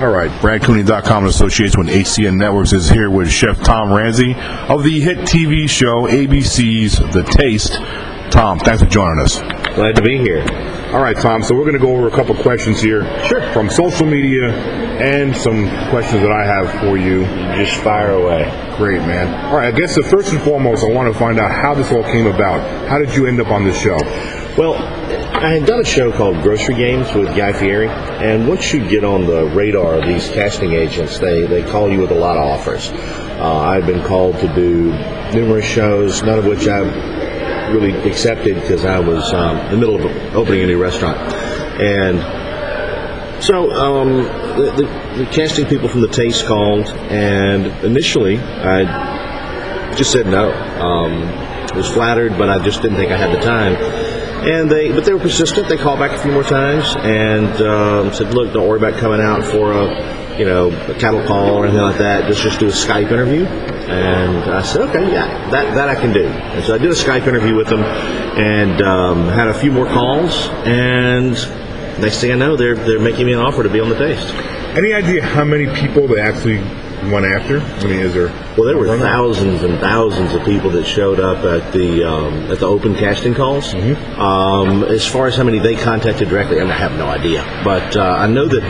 All right, BradCooney.com in association with HCN Networks is here with Chef Tom Ramsey of the hit TV show ABC's The Taste. Tom, thanks for joining us. Glad to be here. All right, Tom, so we're going to go over a couple questions here. Sure. From social media and some questions that I have for you. Just fire away. Great, man. All right, I guess the first and foremost, I want to find out how this all came about. How did you end up on this show? Well, I had done a show called Grocery Games with Guy Fieri, and once you get on the radar of these casting agents, they call you with a lot of offers. I've been called to do numerous shows, none of which I've really accepted because I was in the middle of opening a new restaurant. And so the casting people from The Taste called, and initially I just said no. I was flattered, but I just didn't think I had the time. And they were persistent. They called back a few more times and said, look, don't worry about coming out for a cattle call or anything like that. Just do a Skype interview. And I said, okay, yeah, that I can do. And so I did a Skype interview with them and had a few more calls. And next thing I know, they're making me an offer to be on The Taste. Any idea how many people they actually went after? I mean, is there? Well, there were thousands and thousands of people that showed up at the open casting calls. Mm-hmm. As far as how many they contacted directly, I have no idea. But I know that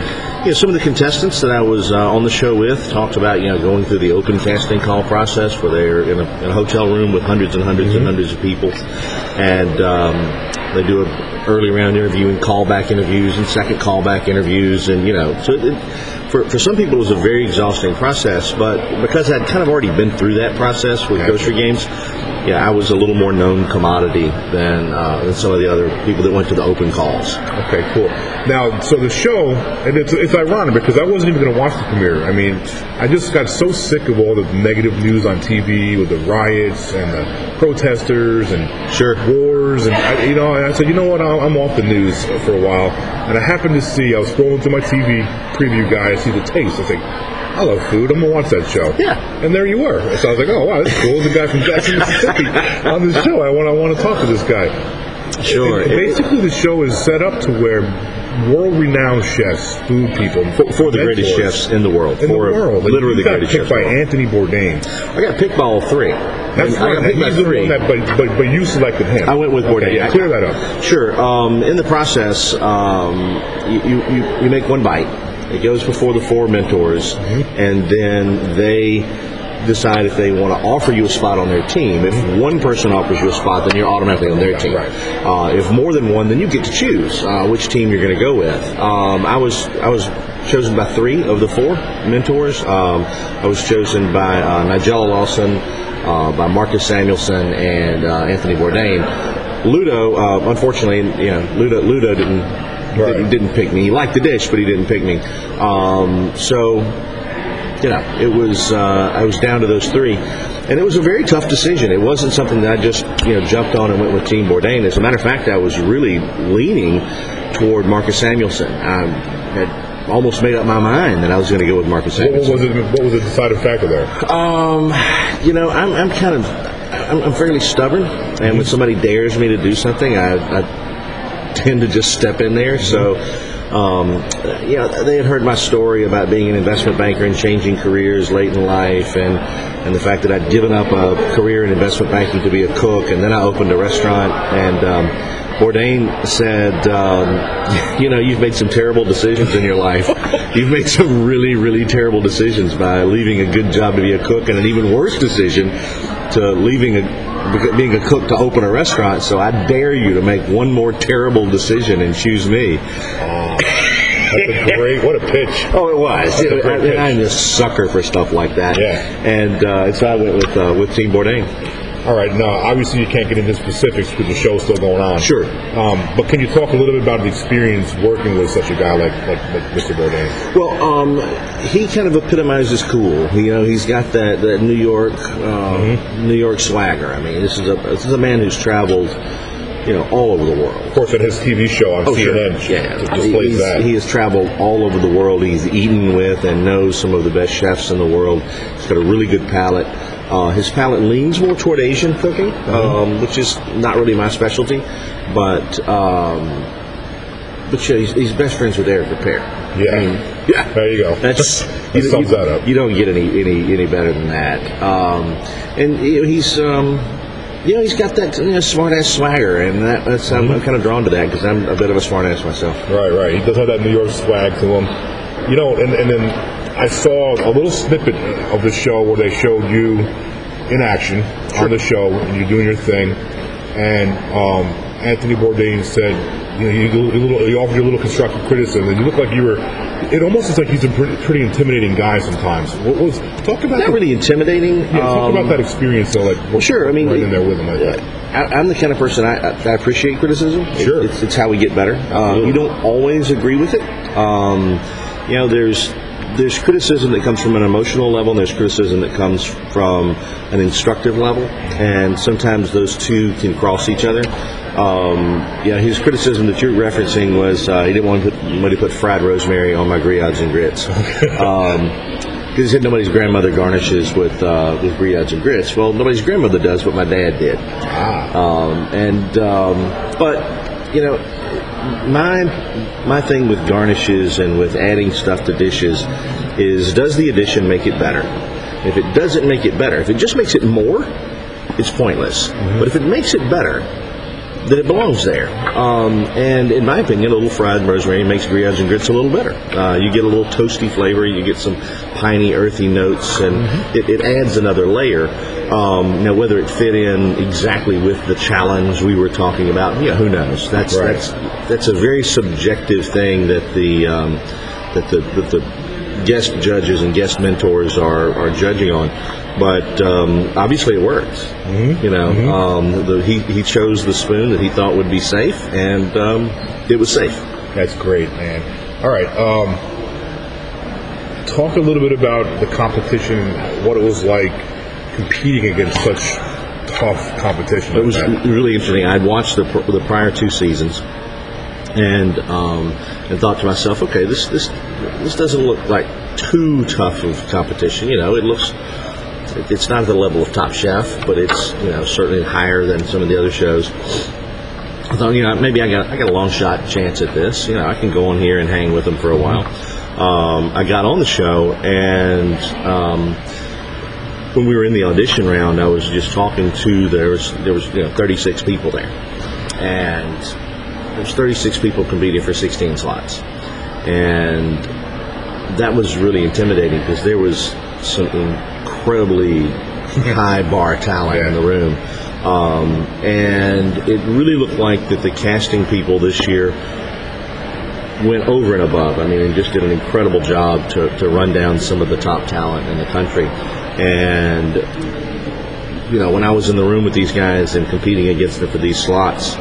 some of the contestants that I was on the show with talked about going through the open casting call process where they're in a hotel room with hundreds and hundreds mm-hmm. and hundreds of people, and they do an early round interview and callback interviews and second callback interviews, and so. For some people, it was a very exhausting process, but because I'd kind of already been through that process with Grocery Games, I was a little more known commodity than some of the other people that went to the open calls. Okay, cool. Now, so the show, and it's ironic because I wasn't even going to watch the premiere. I mean, I just got so sick of all the negative news on TV with the riots and the protesters and wars, and I said, you know what, I'm off the news for a while, and I was scrolling through my TV preview guide. See The Taste. I think, I love food. I'm going to watch that show. Yeah. And there you were. So I was like, oh, wow, that's cool. The guy from Jackson, Mississippi on this show. I want to talk to this guy. Sure. Basically, the show is set up to where world-renowned chefs, food people, for the greatest chefs in the world. Literally the greatest chefs. You got picked by Anthony Bourdain. I got picked by all three. That's right. He's the one that, but you selected him. I went with Bourdain. Yeah, clear that up. Sure. In the process, you make one bite. It goes before the four mentors, and then they decide if they want to offer you a spot on their team. If one person offers you a spot, then you're automatically on their team. Right. If more than one, then you get to choose which team you're going to go with. I was chosen by three of the four mentors. I was chosen by Nigella Lawson, by Marcus Samuelsson, and Anthony Bourdain. Ludo, unfortunately, Ludo didn't. Right. Didn't pick me. He liked the dish, but he didn't pick me. It was I was down to those three, and it was a very tough decision. It wasn't something that I just jumped on and went with Team Bourdain. As a matter of fact, I was really leaning toward Marcus Samuelsson. I almost made up my mind that I was going to go with Marcus Samuelsson. What was the deciding factor there? I'm kind of I'm fairly stubborn, and when somebody dares me to do something, I tend to just step in there. So they had heard my story about being an investment banker and changing careers late in life, and the fact that I'd given up a career in investment banking to be a cook, and then I opened a restaurant, and Bourdain said, you've made some terrible decisions in your life. You've made some really, really terrible decisions by leaving a good job to be a cook, and an even worse decision to being a cook to open a restaurant. So I dare you to make one more terrible decision and choose me. That's a great, what a pitch. Oh, it was. I'm a sucker for stuff like that. Yeah. And so I went with Team Bourdain. All right, now, obviously you can't get into specifics because the show's still going on. Sure. But can you talk a little bit about the experience working with such a guy like Mr. Bourdain? Well, he kind of epitomizes cool. He's got that New York swagger. I mean, this is a man who's traveled all over the world. Of course, in his TV show on CNN, displays that. He has traveled all over the world. He's eaten with and knows some of the best chefs in the world. He's got a really good palate. His palate leans more toward Asian cooking, which is not really my specialty. But he's best friends with Éric Ripert. Yeah. I mean, yeah. There you go. That's, that sums that up. You don't get any better than that. And he's got that smart-ass swagger, and that's I'm kind of drawn to that because I'm a bit of a smart-ass myself. Right. He does have that New York swag to him. You know, and then I saw a little snippet of the show where they showed you in action on the show, and you're doing your thing, and Anthony Bourdain said, he offered you a little constructive criticism, and you look like you were, it almost is like he's a pretty intimidating guy sometimes. Talk about not really intimidating. Yeah, talk about that experience, though. Sure, I mean, right in there with him like that. I'm the kind of person, I appreciate criticism. Sure. It's how we get better. You don't always agree with it. There's criticism that comes from an emotional level, and there's criticism that comes from an instructive level, and sometimes those two can cross each other. His criticism that you're referencing was he didn't want to put fried rosemary on my griots and grits. Because he said nobody's grandmother garnishes with griots and grits. Well, nobody's grandmother does, but my dad did. My thing with garnishes and with adding stuff to dishes is, does the addition make it better? If it doesn't make it better, if it just makes it more, it's pointless. Mm-hmm. But if it makes it better, then it belongs there. And in my opinion, a little fried rosemary makes griots and grits a little better. You get a little toasty flavor, you get some piney, earthy notes, and it adds another layer. Whether it fit in exactly with the challenge we were talking about, who knows? That's a very subjective thing that the guest judges and guest mentors are judging on, but obviously it works. Mm-hmm. He chose the spoon that he thought would be safe, and it was safe. That's great, man. All right, talk a little bit about the competition, what it was like competing against such tough competition. It was really interesting. I'd watched the prior two seasons, and thought to myself, okay, this doesn't look like too tough of competition. It's not at the level of Top Chef, but it's certainly higher than some of the other shows. I thought, maybe I got a long shot chance at this. I can go on here and hang with them for a while. I got on the show, and when we were in the audition round, I was just talking to there was 36 people there, and there's 36 people competing for 16 slots, and that was really intimidating because there was some incredibly high bar talent in the room, and it really looked like that the casting people this year went over and above. I mean, they just did an incredible job to run down some of the top talent in the country, and when I was in the room with these guys and competing against them for these slots,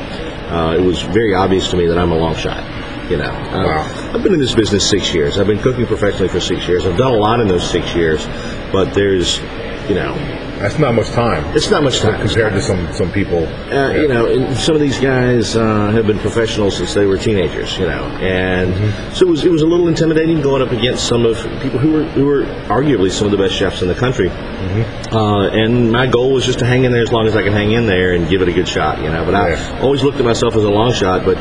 it was very obvious to me that I'm a long shot. Wow. I've been in this business 6 years. I've been cooking professionally for 6 years. I've done a lot in those 6 years, but there's, that's not much time. It's not much time. Compared to some people. And some of these guys have been professionals since they were teenagers, And so it was a little intimidating going up against some of people who were arguably some of the best chefs in the country. Mm-hmm. And my goal was just to hang in there as long as I could hang in there and give it a good shot, But I always looked at myself as a long shot, but,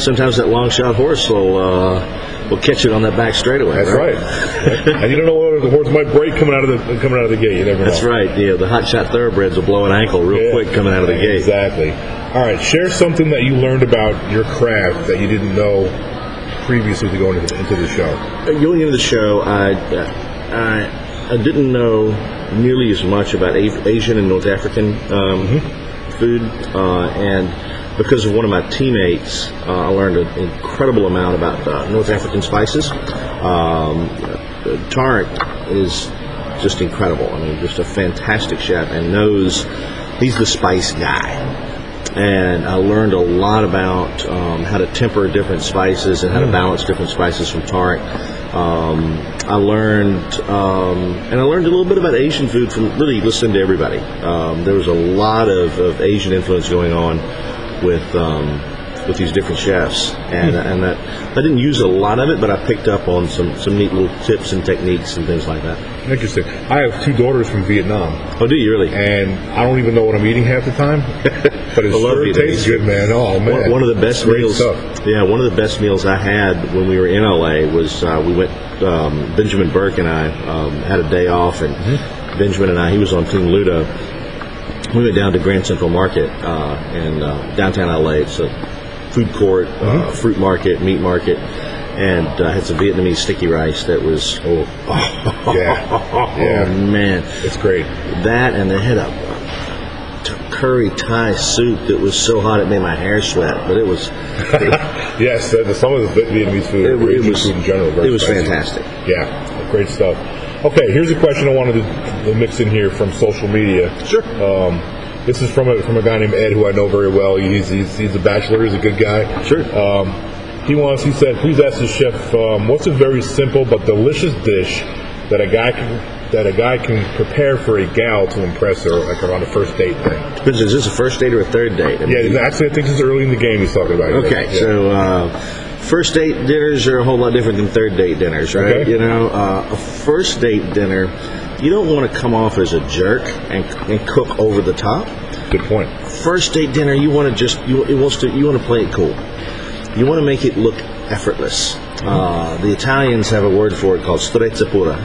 sometimes that long shot horse will catch it on that back straightaway. That's right. And you don't know whether the horse might break coming out of the gate. You never know. That's right. The hot shot thoroughbreds will blow an ankle real quick coming out of the gate. Exactly. All right. Share something that you learned about your craft that you didn't know previously to go into the show. Going into the show, I didn't know nearly as much about Asian and North African food, and because of one of my teammates, I learned an incredible amount about North African spices. Tarik is just incredible. I mean, just a fantastic chef, and he's the spice guy. And I learned a lot about how to temper different spices and how to balance different spices from Tarik. I learned a little bit about Asian food from really listening to everybody. There was a lot of Asian influence going on with these different chefs, and that I didn't use a lot of it, but I picked up on some neat little tips and techniques and things like that. Interesting. I have two daughters from Vietnam. Oh, do you really? And I don't even know what I'm eating half the time. But it sure tastes good, man. Oh, man. One of the best meals. Stuff. Yeah, one of the best meals I had when we were in L.A. was we went, Benjamin Burke and I had a day off, and Benjamin and I, he was on Team Ludo. We went down to Grand Central Market in downtown L.A. It's a food court, fruit market, meat market. And I had some Vietnamese sticky rice that was, man. It's great. That, and they had a curry Thai soup that was so hot it made my hair sweat, but it was... Yes, some of the Vietnamese food, food in general. It was fantastic. Yeah, great stuff. Okay, here's a question I wanted to mix in here from social media. Sure. This is from a guy named Ed, who I know very well. He's a bachelor. He's a good guy. Sure. He said, please ask the chef, what's a very simple but delicious dish that a guy can prepare for a gal to impress her, like around a first date thing? Depends, is this a first date or a third date? Actually, I think this is early in the game he's talking about. Okay, right? Yeah. So first date dinners are a whole lot different than third date dinners, right? Okay. You know, a first date dinner, you don't want to come off as a jerk and cook over the top. Good point. First date dinner, you want to play it cool. You want to make it look effortless. The Italians have a word for it called strezzatura,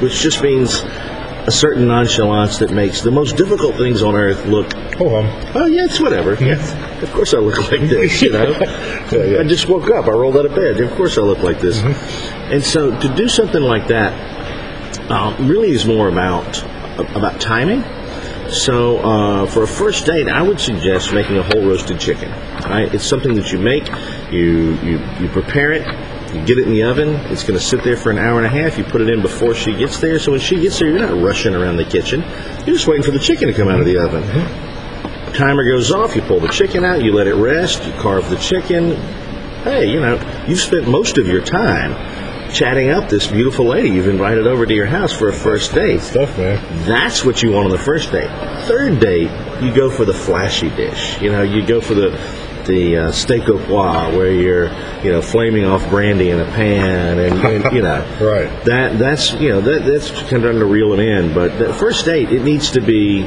which just means a certain nonchalance that makes the most difficult things on earth look... Oh, yeah, it's whatever. Yeah. Of course I look like this, you know. I just woke up. I rolled out of bed. Of course I look like this. Mm-hmm. And so to do something like that really is more about timing. So for a first date, I would suggest making a whole roasted chicken. Right? It's something that you make, you prepare it, you get it in the oven, it's going to sit there for an hour and a half, you put it in before she gets there, so when she gets there, you're not rushing around the kitchen, you're just waiting for the chicken to come out of the oven. Mm-hmm. Timer goes off, you pull the chicken out, you let it rest, you carve the chicken. Hey, you know, you've spent most of your time chatting up this beautiful lady you've invited over to your house for a first date. Stuff, man. That's what you want on the first date. Third date, you go for the flashy dish. You know, you go for the steak au pois, where you're, you know, flaming off brandy in a pan, and you know, right. That's kind of the reel it in. But the first date, it needs to be,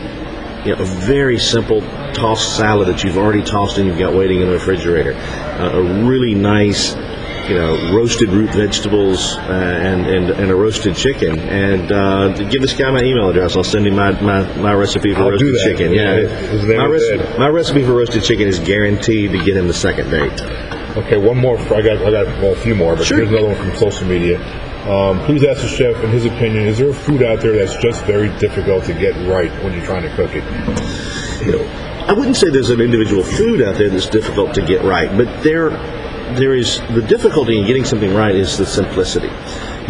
you know, a very simple tossed salad that you've already tossed and you've got waiting in the refrigerator. A really nice, you know, roasted root vegetables and a roasted chicken. And give this guy my email address. I'll send him my recipe for roasted chicken. Yeah. My recipe for roasted chicken is guaranteed to get him the second date. Okay, one more. I got a few more, but Here's another one from social media. Please ask the chef, in his opinion, is there a food out there that's just very difficult to get right when you're trying to cook it? I wouldn't say there's an individual food out there that's difficult to get right, but there is the difficulty in getting something right is the simplicity.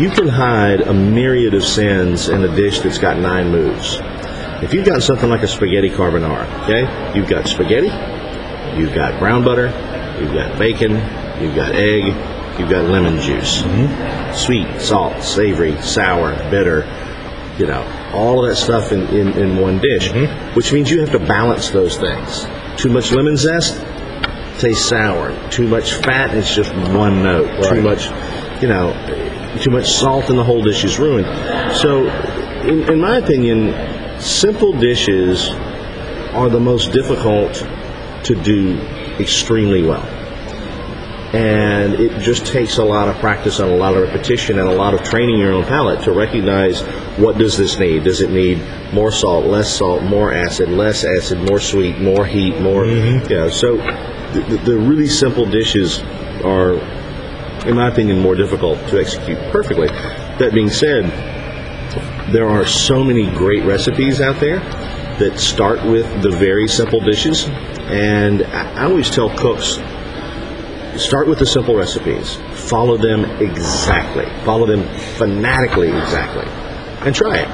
You can hide a myriad of sins in a dish that's got 9 moves. If you've got something like a spaghetti carbonara, okay, you've got spaghetti, you've got brown butter, you've got bacon, you've got egg, you've got lemon juice. Mm-hmm. Sweet, salt, savory, sour, bitter, you know, all of that stuff in one dish, mm-hmm. which means you have to balance those things. Too much lemon zest tastes sour. Too much fat, it's just one note. Right. Too much salt and the whole dish is ruined. So, in my opinion, simple dishes are the most difficult to do extremely well. And it just takes a lot of practice and a lot of repetition and a lot of training your own palate to recognize, what does this need? Does it need more salt, less salt, more acid, less acid, more sweet, more heat, more... Mm-hmm. So the really simple dishes are, in my opinion, more difficult to execute perfectly. That being said, there are so many great recipes out there that start with the very simple dishes. And I always tell cooks, start with the simple recipes. Follow them exactly. Follow them fanatically exactly. And try it.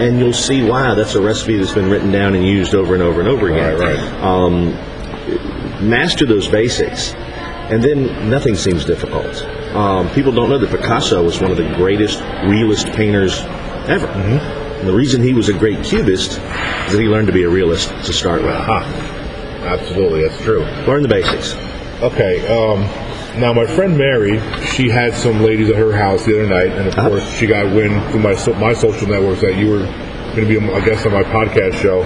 And you'll see why that's a recipe that's been written down and used over and over and over again. Right. Master those basics. And then nothing seems difficult. People don't know that Picasso was one of the greatest realist painters ever. Mm-hmm. And the reason he was a great cubist is that he learned to be a realist to start with. Absolutely, that's true. Learn the basics. Okay, Now, my friend Mary, she had some ladies at her house the other night, and, of course, she got wind through my social networks that you were going to be a guest on my podcast show.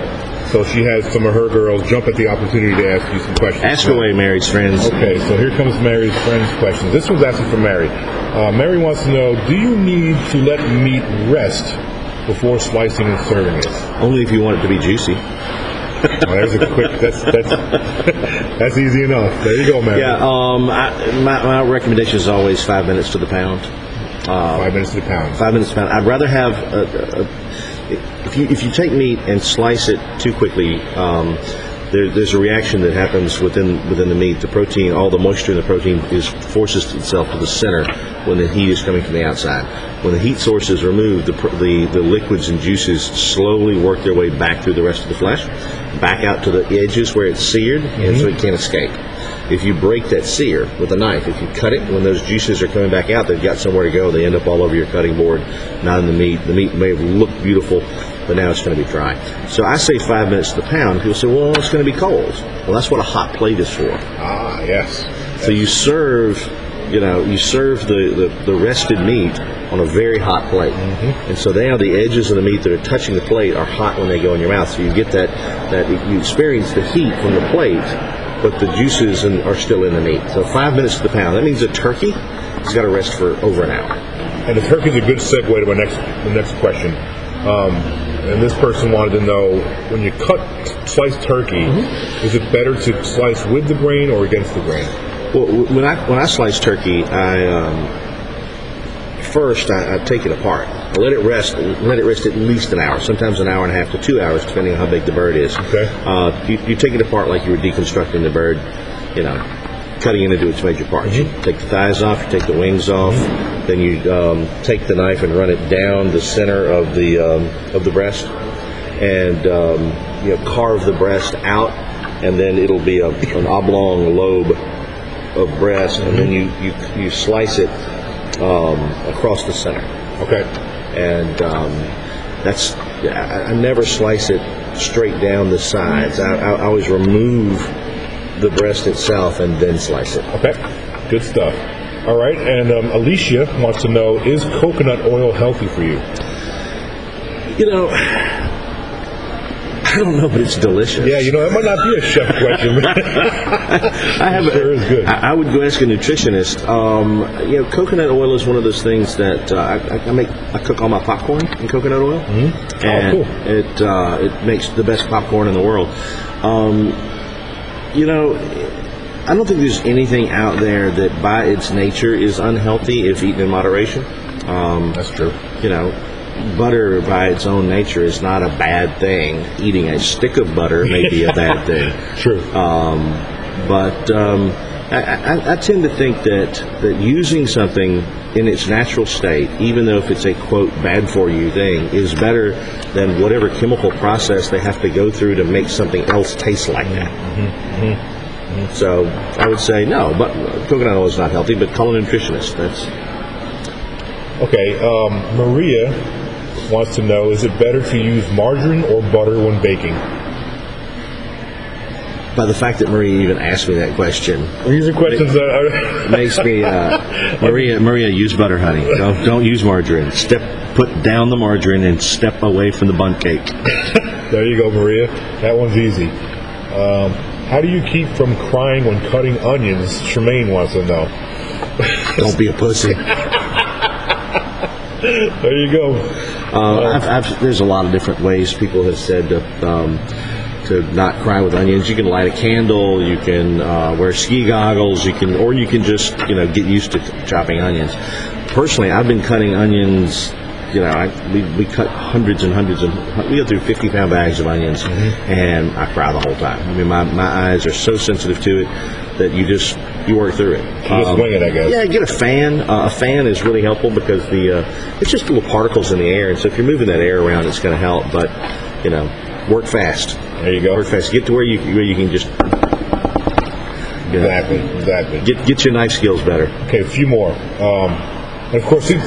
So she has some of her girls jump at the opportunity to ask you some questions. Ask away, Mary's friends. Okay, so here comes Mary's friends' questions. This one's asking for Mary. Mary wants to know, do you need to let meat rest before slicing and serving it? Only if you want it to be juicy. Well, there's a quick. That's easy enough. There you go, Mary. Yeah. My recommendation is always 5 minutes to the pound. 5 minutes to the pound. 5 minutes to the pound. I'd rather have if you take meat and slice it too quickly, there's a reaction that happens within the meat. The protein, all the moisture in the protein, forces itself to the center when the heat is coming from the outside. When the heat source is removed, the liquids and juices slowly work their way back through the rest of the flesh, back out to the edges where it's seared, and so it can't escape. If you break that sear with a knife, if you cut it, when those juices are coming back out, they've got somewhere to go. They end up all over your cutting board, not in the meat. The meat may have looked beautiful, but now it's going to be dry. So I say 5 minutes to the pound. People say, well, it's going to be cold. Well, that's what a hot plate is for. Ah, yes. So you serve, the rested meat on a very hot plate. Mm-hmm. And so now the edges of the meat that are touching the plate are hot when they go in your mouth. So you get that you experience the heat from the plate, but the juices are still in the meat. So 5 minutes to the pound. That means a turkey has got to rest for over an hour. And the turkey is a good segue to the next question. And this person wanted to know, when you cut sliced turkey, is it better to slice with the grain or against the grain? Well, when I slice turkey, I take it apart. I let it rest. Let it rest at least an hour. Sometimes an hour and a half to 2 hours, depending on how big the bird is. Okay. You take it apart like you were deconstructing the bird. Cutting it into its major parts. Mm-hmm. You take the thighs off. You take the wings off. Mm-hmm. Then you take the knife and run it down the center of the breast, and carve the breast out, and then it'll be an oblong lobe of breast, and then you slice it across the center. Okay. And I never slice it straight down the sides. I always remove the breast itself and then slice it. Okay, good stuff. All right, and Alicia wants to know, is coconut oil healthy for you? I don't know, but it's delicious. Yeah, that might not be a chef question. Sure is good. I would go ask a nutritionist. Coconut oil is one of those things that I cook all my popcorn in coconut oil. Mm-hmm. And oh, cool. It makes the best popcorn in the world. I don't think there's anything out there that by its nature is unhealthy if eaten in moderation. That's true. Butter by its own nature is not a bad thing. Eating a stick of butter may be a bad thing. True. I tend to think that using something in its natural state, even though if it's a, quote, bad for you thing, is better than whatever chemical process they have to go through to make something else taste like that. Mm-hmm. Mm-hmm. So I would say no, but coconut oil is not healthy, but call a nutritionist. That's... Okay, Maria wants to know, is it better to use margarine or butter when baking? By the fact that Maria even asked me that question, these are questions that makes me Maria, use butter, honey. Don't use margarine. Put down the margarine and step away from the bun cake. There you go, Maria. That one's easy. How do you keep from crying when cutting onions? Tremaine wants to know. Don't be a pussy. There you go. There's a lot of different ways people have said to not cry with onions. You can light a candle. You can wear ski goggles. You can just get used to chopping onions. Personally, I've been cutting onions. We cut hundreds and hundreds of. We go through 50-pound bags of onions, and I cry the whole time. I mean, my eyes are so sensitive to it that you work through it. You just wing it, I guess. Yeah, get a fan. A fan is really helpful because it's just little particles in the air, and so if you're moving that air around, it's going to help. But work fast. There you go. Work fast. Get to where you can just. Exactly. Get your knife skills better. Okay, a few more. Of course, these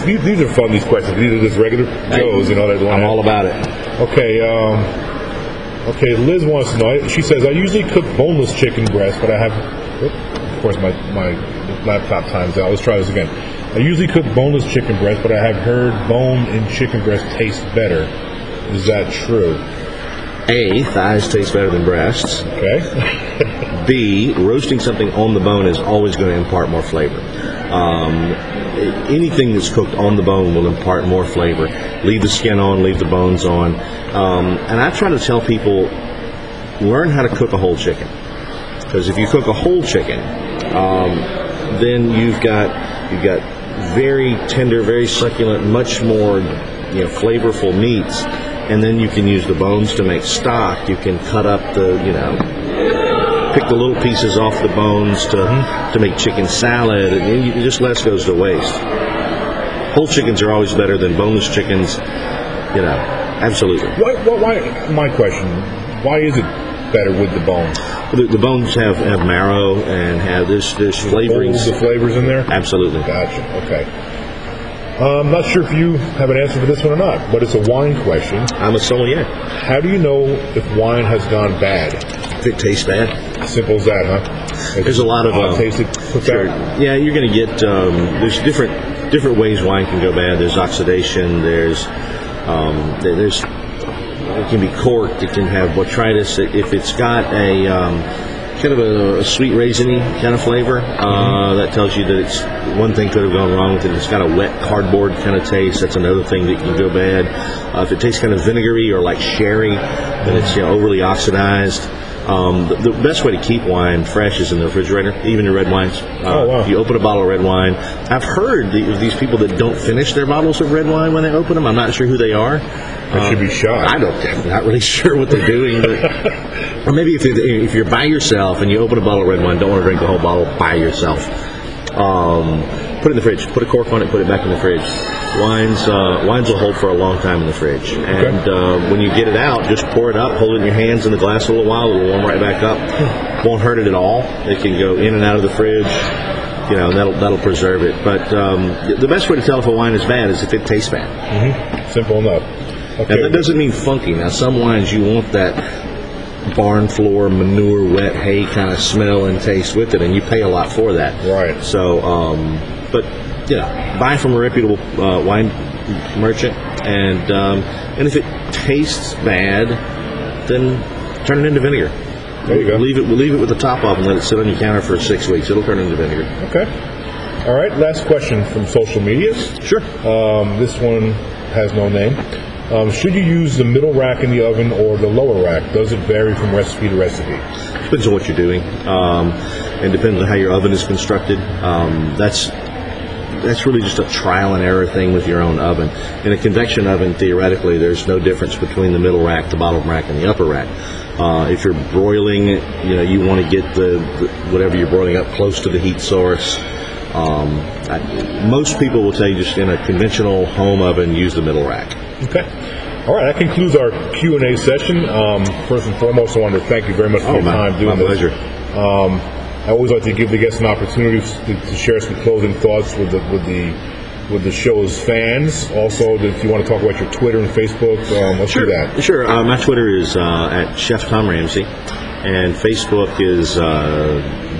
are fun, these questions. These are just regular Joes, I'm all about it. Okay, Liz wants to know. She says, I usually cook boneless chicken breast, but I have... course, my laptop times out. Let's try this again. I usually cook boneless chicken breast, but I have heard bone in chicken breast tastes better. Is that true? A, thighs taste better than breasts. Okay. B, roasting something on the bone is always going to impart more flavor. Anything that's cooked on the bone will impart more flavor. Leave the skin on, leave the bones on. And I try to tell people, learn how to cook a whole chicken. Because if you cook a whole chicken, then you've got very tender, very succulent, much more flavorful meats. And then you can use the bones to make stock. You can cut up the, pick the little pieces off the bones to make chicken salad. And it just less goes to waste. Whole chickens are always better than boneless chickens, absolutely. Why, my question, why is it better with the bones? The bones have marrow and have this flavorings. The flavors in there? Absolutely. Gotcha, okay. I'm not sure if you have an answer for this one or not, but it's a wine question. I'm a sommelier. How do you know if wine has gone bad? If it tastes bad. Simple as that, huh? There's a lot of... Sure. Yeah, you're going to get... there's different ways wine can go bad. There's oxidation. There's... it can be corked. It can have botrytis. If it's got a... kind of a sweet raisiny kind of flavor. That tells you that it's one thing could have gone wrong with it. It's got a wet cardboard kind of taste. That's another thing that can go bad. If it tastes kind of vinegary or like sherry, then it's overly oxidized. The best way to keep wine fresh is in the refrigerator, even in red wines. If you open a bottle of red wine, I've heard of these people that don't finish their bottles of red wine when they open them. I'm not sure who they are. I should be shocked. I'm not really sure what they're doing. But, or maybe if you're by yourself and you open a bottle of red wine, don't want to drink the whole bottle by yourself. Put it in the fridge. Put a cork on it. Put it back in the fridge. Wines will hold for a long time in the fridge. And when you get it out, just pour it up. Hold it in your hands in the glass a little while. It'll warm right back up. Won't hurt it at all. It can go in and out of the fridge. And that'll preserve it. But the best way to tell if a wine is bad is if it tastes bad. Mm-hmm. Simple enough. Okay. Now, that doesn't mean funky. Now, some wines you want that barn floor, manure, wet hay kind of smell and taste with it, and you pay a lot for that. Right. So, buy from a reputable wine merchant, and if it tastes bad, then turn it into vinegar. There you go. Leave it with the top off and let it sit on your counter for 6 weeks. It'll turn into vinegar. Okay. All right, last question from social media. Sure. This one has no name. Should you use the middle rack in the oven or the lower rack? Does it vary from recipe to recipe? Depends on what you're doing, and depends on how your oven is constructed. That's really just a trial and error thing with your own oven. In a convection oven, theoretically, there's no difference between the middle rack, the bottom rack, and the upper rack. If you're broiling, you want to get the whatever you're broiling up close to the heat source. Most people will tell you just in a conventional home oven, use the middle rack. Okay. All right, that concludes our Q&A session. First and foremost, I want to thank you very much for your time doing this. My pleasure. I always like to give the guests an opportunity to share some closing thoughts with the show's fans. Also, if you want to talk about your Twitter and Facebook, let's do that. Sure. My Twitter is at Chef Tom Ramsey, and Facebook is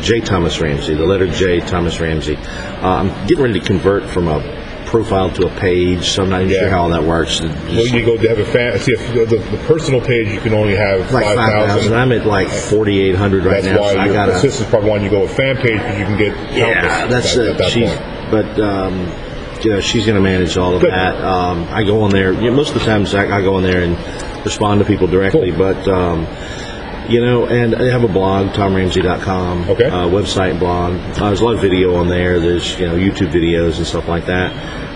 J. Thomas Ramsey, the letter J. Thomas Ramsey. I'm getting ready to convert from a profile to a page, so I'm not even sure how all that works. You go to have a fan. See, the personal page you can only have like 5,000. I'm at like 4,800 right now. That's why your assistant's probably wanting you to go with a fan page because you can get. Yeah, that's at that point. But she's going to manage all of that. I go on there most of the times. I go on there and respond to people directly, but. And I have a blog, TomRamsey.com, website and blog. There's a lot of video on there. There's, YouTube videos and stuff like that.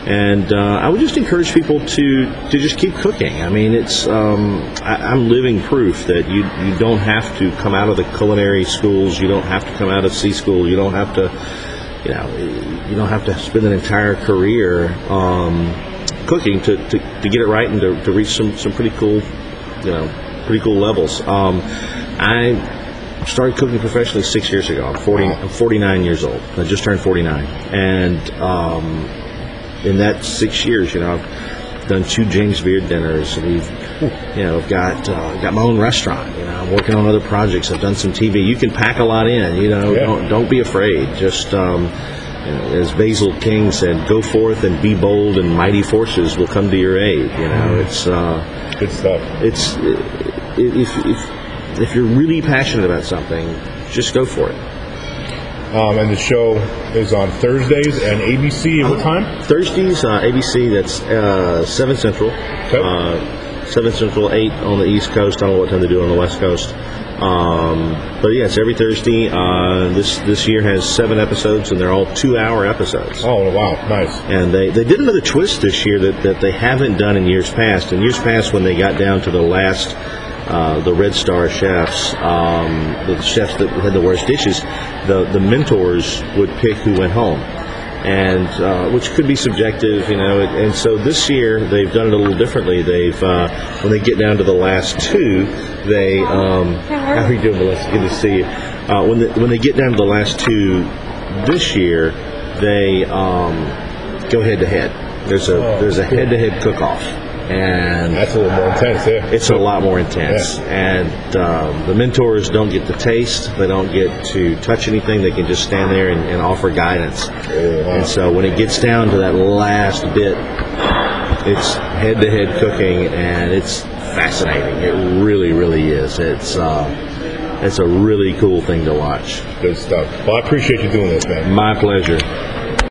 And I would just encourage people to just keep cooking. I mean, it's I'm living proof that you don't have to come out of the culinary schools. You don't have to come out of C school. You don't have to, you don't have to spend an entire career cooking to get it right and to reach some pretty cool, pretty cool levels. I started cooking professionally 6 years ago. I'm 49 years old. I just turned 49, and in that 6 years, I've done 2 James Beard dinners. We've You know, I've got my own restaurant. You know, I'm working on other projects. I've done some TV. You can pack a lot in. You know, yeah. Don't be afraid. Just you know, as Basil King said, go forth and be bold, and mighty forces will come to your aid. You know, it's good stuff. It's if you're really passionate about something, just go for it. And the show is on Thursdays and ABC. What time? Thursdays, ABC. That's 7 Central. Okay. 7 Central, 8 on the East Coast. I don't know what time they do on the West Coast. But yeah, it's every Thursday. This year has 7 episodes, and they're all 2-hour episodes. Oh, wow. Nice. And they did another twist this year that they haven't done in years past. In years past, when they got down to the last... the Red Star chefs, the chefs that had the worst dishes, the mentors would pick who went home, and which could be subjective, you know. And so this year they've done it a little differently. They've when they get down to the last 2, they how are you doing, Melissa? Good to see you. When they get down to the last 2 this year, they go head to head. There's a head to head cook off. And that's a little more intense, yeah. It's a lot more intense. Yeah. And the mentors don't get to taste. They don't get to touch anything. They can just stand there and offer guidance. Oh, wow. And so when it gets down to that last bit, it's head-to-head cooking, and it's fascinating. It really, really is. It's a really cool thing to watch. Good stuff. Well, I appreciate you doing this, man. My pleasure.